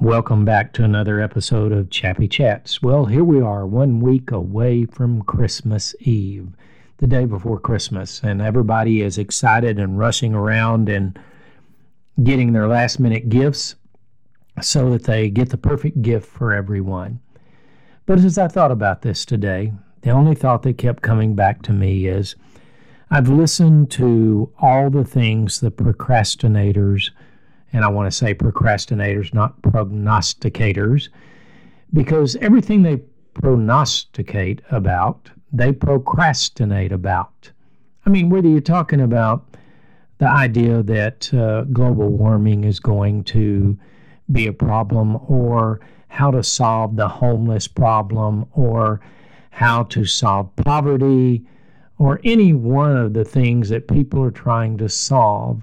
Welcome back to another episode of Chappy Chats. Well, here we are, 1 week away from Christmas Eve, the day before Christmas, and everybody is excited and rushing around and getting their last-minute gifts so that they get the perfect gift for everyone. But as I thought about this today, the only thought that kept coming back to me is I've listened to all the things the procrastinators, and I want to say procrastinators, not prognosticators, because everything they prognosticate about, they procrastinate about. I mean, whether you're talking about the idea that global warming is going to be a problem, or how to solve the homeless problem, or how to solve poverty, or any one of the things that people are trying to solve,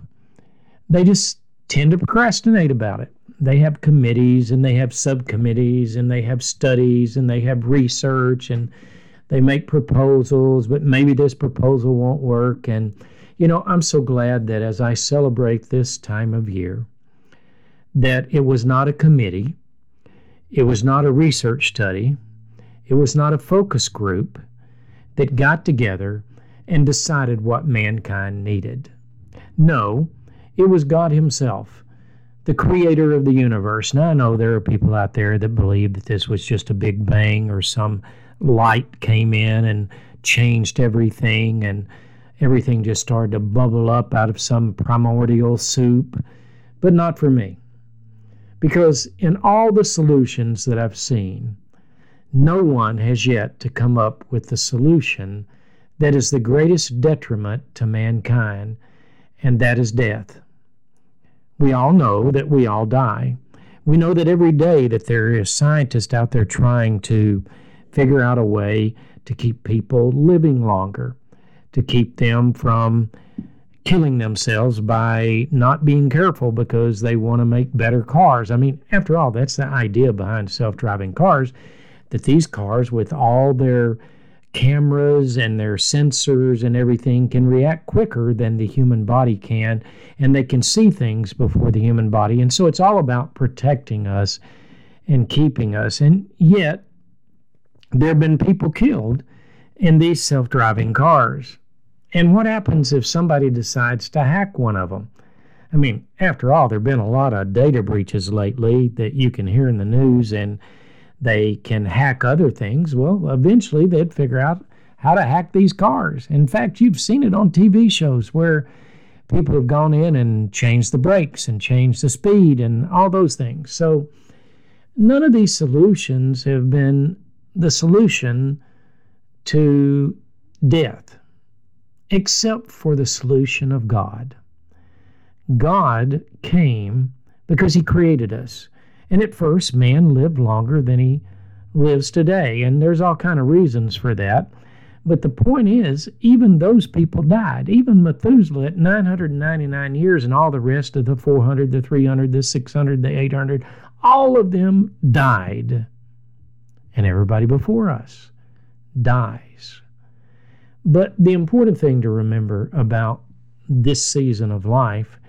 they just tend to procrastinate about it. They have committees, and they have subcommittees, and they have studies, and they have research, and they make proposals, but maybe this proposal won't work. And, you know, I'm so glad that as I celebrate this time of year, that it was not a committee, it was not a research study, it was not a focus group that got together and decided what mankind needed. No, it was God Himself, the creator of the universe. Now, I know there are people out there that believe that this was just a big bang or some light came in and changed everything, and everything just started to bubble up out of some primordial soup. But not for me. Because in all the solutions that I've seen, no one has yet to come up with the solution that is the greatest detriment to mankind, and that is death. We all know that we all die. We know that every day that there is scientists out there trying to figure out a way to keep people living longer, to keep them from killing themselves by not being careful because they want to make better cars. I mean, after all, that's the idea behind self-driving cars, that these cars with all their cameras and their sensors and everything can react quicker than the human body can, and they can see things before the human body. And so it's all about protecting us and keeping us. And yet, there have been people killed in these self-driving cars. And what happens if somebody decides to hack one of them? I mean, after all, there have been a lot of data breaches lately that you can hear in the news, and they can hack other things. Well, eventually they'd figure out how to hack these cars. In fact, you've seen it on TV shows where people have gone in and changed the brakes and changed the speed and all those things. So none of these solutions have been the solution to death, except for the solution of God. God came because He created us. And at first, man lived longer than he lives today. And there's all kind of reasons for that. But the point is, even those people died. Even Methuselah at 999 years and all the rest of the 400, the 300, the 600, the 800, all of them died. And everybody before us dies. But the important thing to remember about this season of life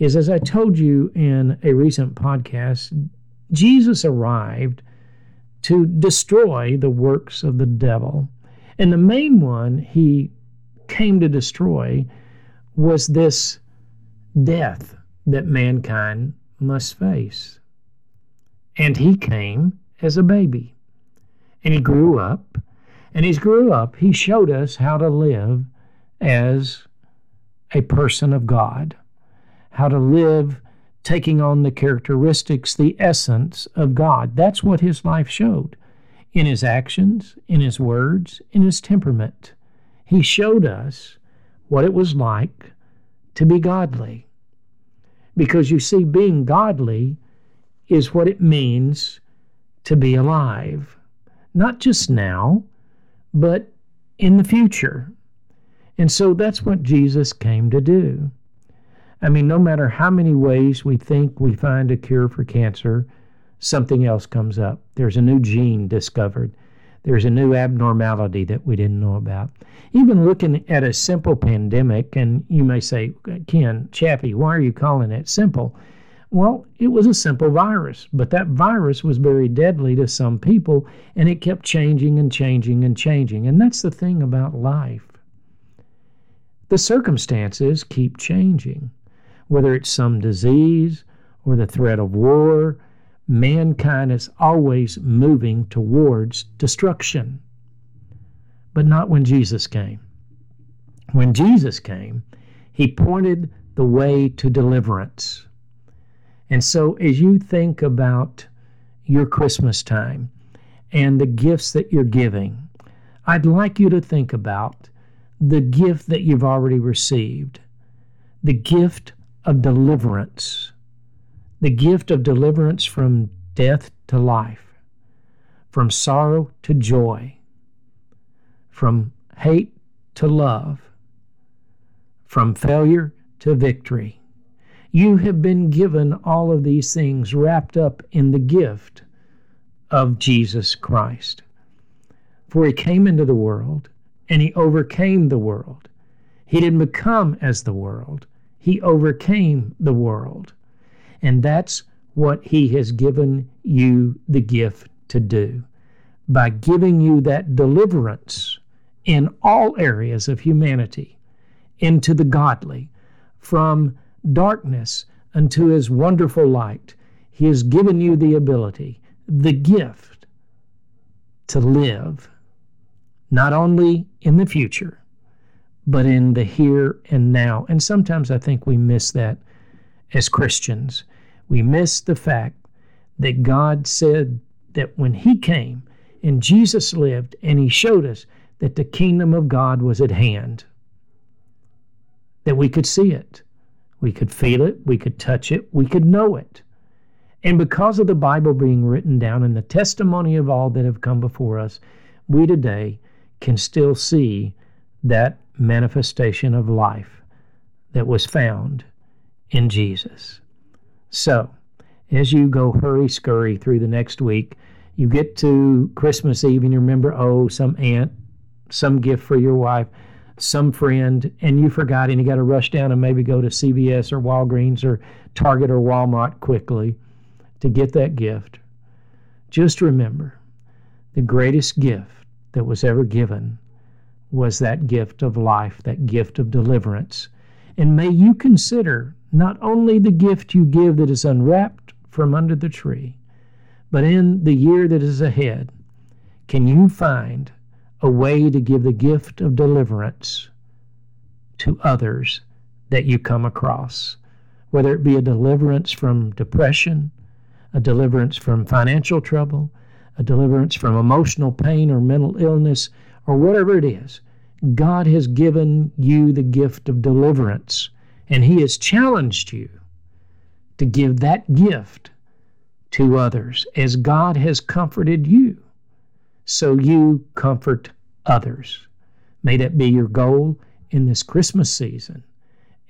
is, as I told you in a recent podcast, Jesus arrived to destroy the works of the devil. And the main one He came to destroy was this death that mankind must face. And He came as a baby. And He grew up. And as He grew up, He showed us how to live as a person of God, how to live taking on the characteristics, the essence of God. That's what His life showed in His actions, in His words, in His temperament. He showed us what it was like to be godly. Because you see, being godly is what it means to be alive. Not just now, but in the future. And so that's what Jesus came to do. I mean, no matter how many ways we think we find a cure for cancer, something else comes up. There's a new gene discovered. There's a new abnormality that we didn't know about. Even looking at a simple pandemic, and you may say, Ken Chaffey, why are you calling it simple? Well, it was a simple virus, but that virus was very deadly to some people, and it kept changing and changing and changing. And that's the thing about life. The circumstances keep changing, whether it's some disease or the threat of war. Mankind is always moving towards destruction. But not when Jesus came. When Jesus came, he pointed the way to deliverance. And so as you think about your Christmas time and the gifts that you're giving, I'd like you to think about the gift that you've already received, the gift of deliverance, the gift of deliverance from death to life, from sorrow to joy, from hate to love, from failure to victory. You have been given all of these things wrapped up in the gift of Jesus Christ. For he came into the world, and he overcame the world. He didn't become as the world. He overcame the world. And that's what he has given you the gift to do, by giving you that deliverance in all areas of humanity, into the godly, from darkness unto his wonderful light. He has given you the ability, the gift, to live, not only in the future, but in the here and now. And sometimes I think we miss that as Christians. We miss the fact that God said that when he came and Jesus lived and he showed us that the kingdom of God was at hand, that we could see it, we could feel it, we could touch it, we could know it. And because of the Bible being written down and the testimony of all that have come before us, we today can still see that manifestation of life that was found in Jesus. So, as you go hurry-scurry through the next week, you get to Christmas Eve and you remember, oh, some aunt, some gift for your wife, some friend, and you forgot and you got to rush down and maybe go to CVS or Walgreens or Target or Walmart quickly to get that gift. Just remember, the greatest gift that was ever given was that gift of life, that gift of deliverance. And may you consider not only the gift you give that is unwrapped from under the tree, but in the year that is ahead, can you find a way to give the gift of deliverance to others that you come across, whether it be a deliverance from depression, a deliverance from financial trouble, a deliverance from emotional pain or mental illness, or whatever it is. God has given you the gift of deliverance, and he has challenged you to give that gift to others. As God has comforted you, so you comfort others. May that be your goal in this Christmas season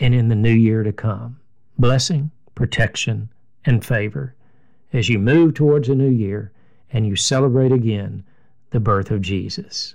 and in the new year to come. Blessing, protection, and favor as you move towards a new year and you celebrate again the birth of Jesus.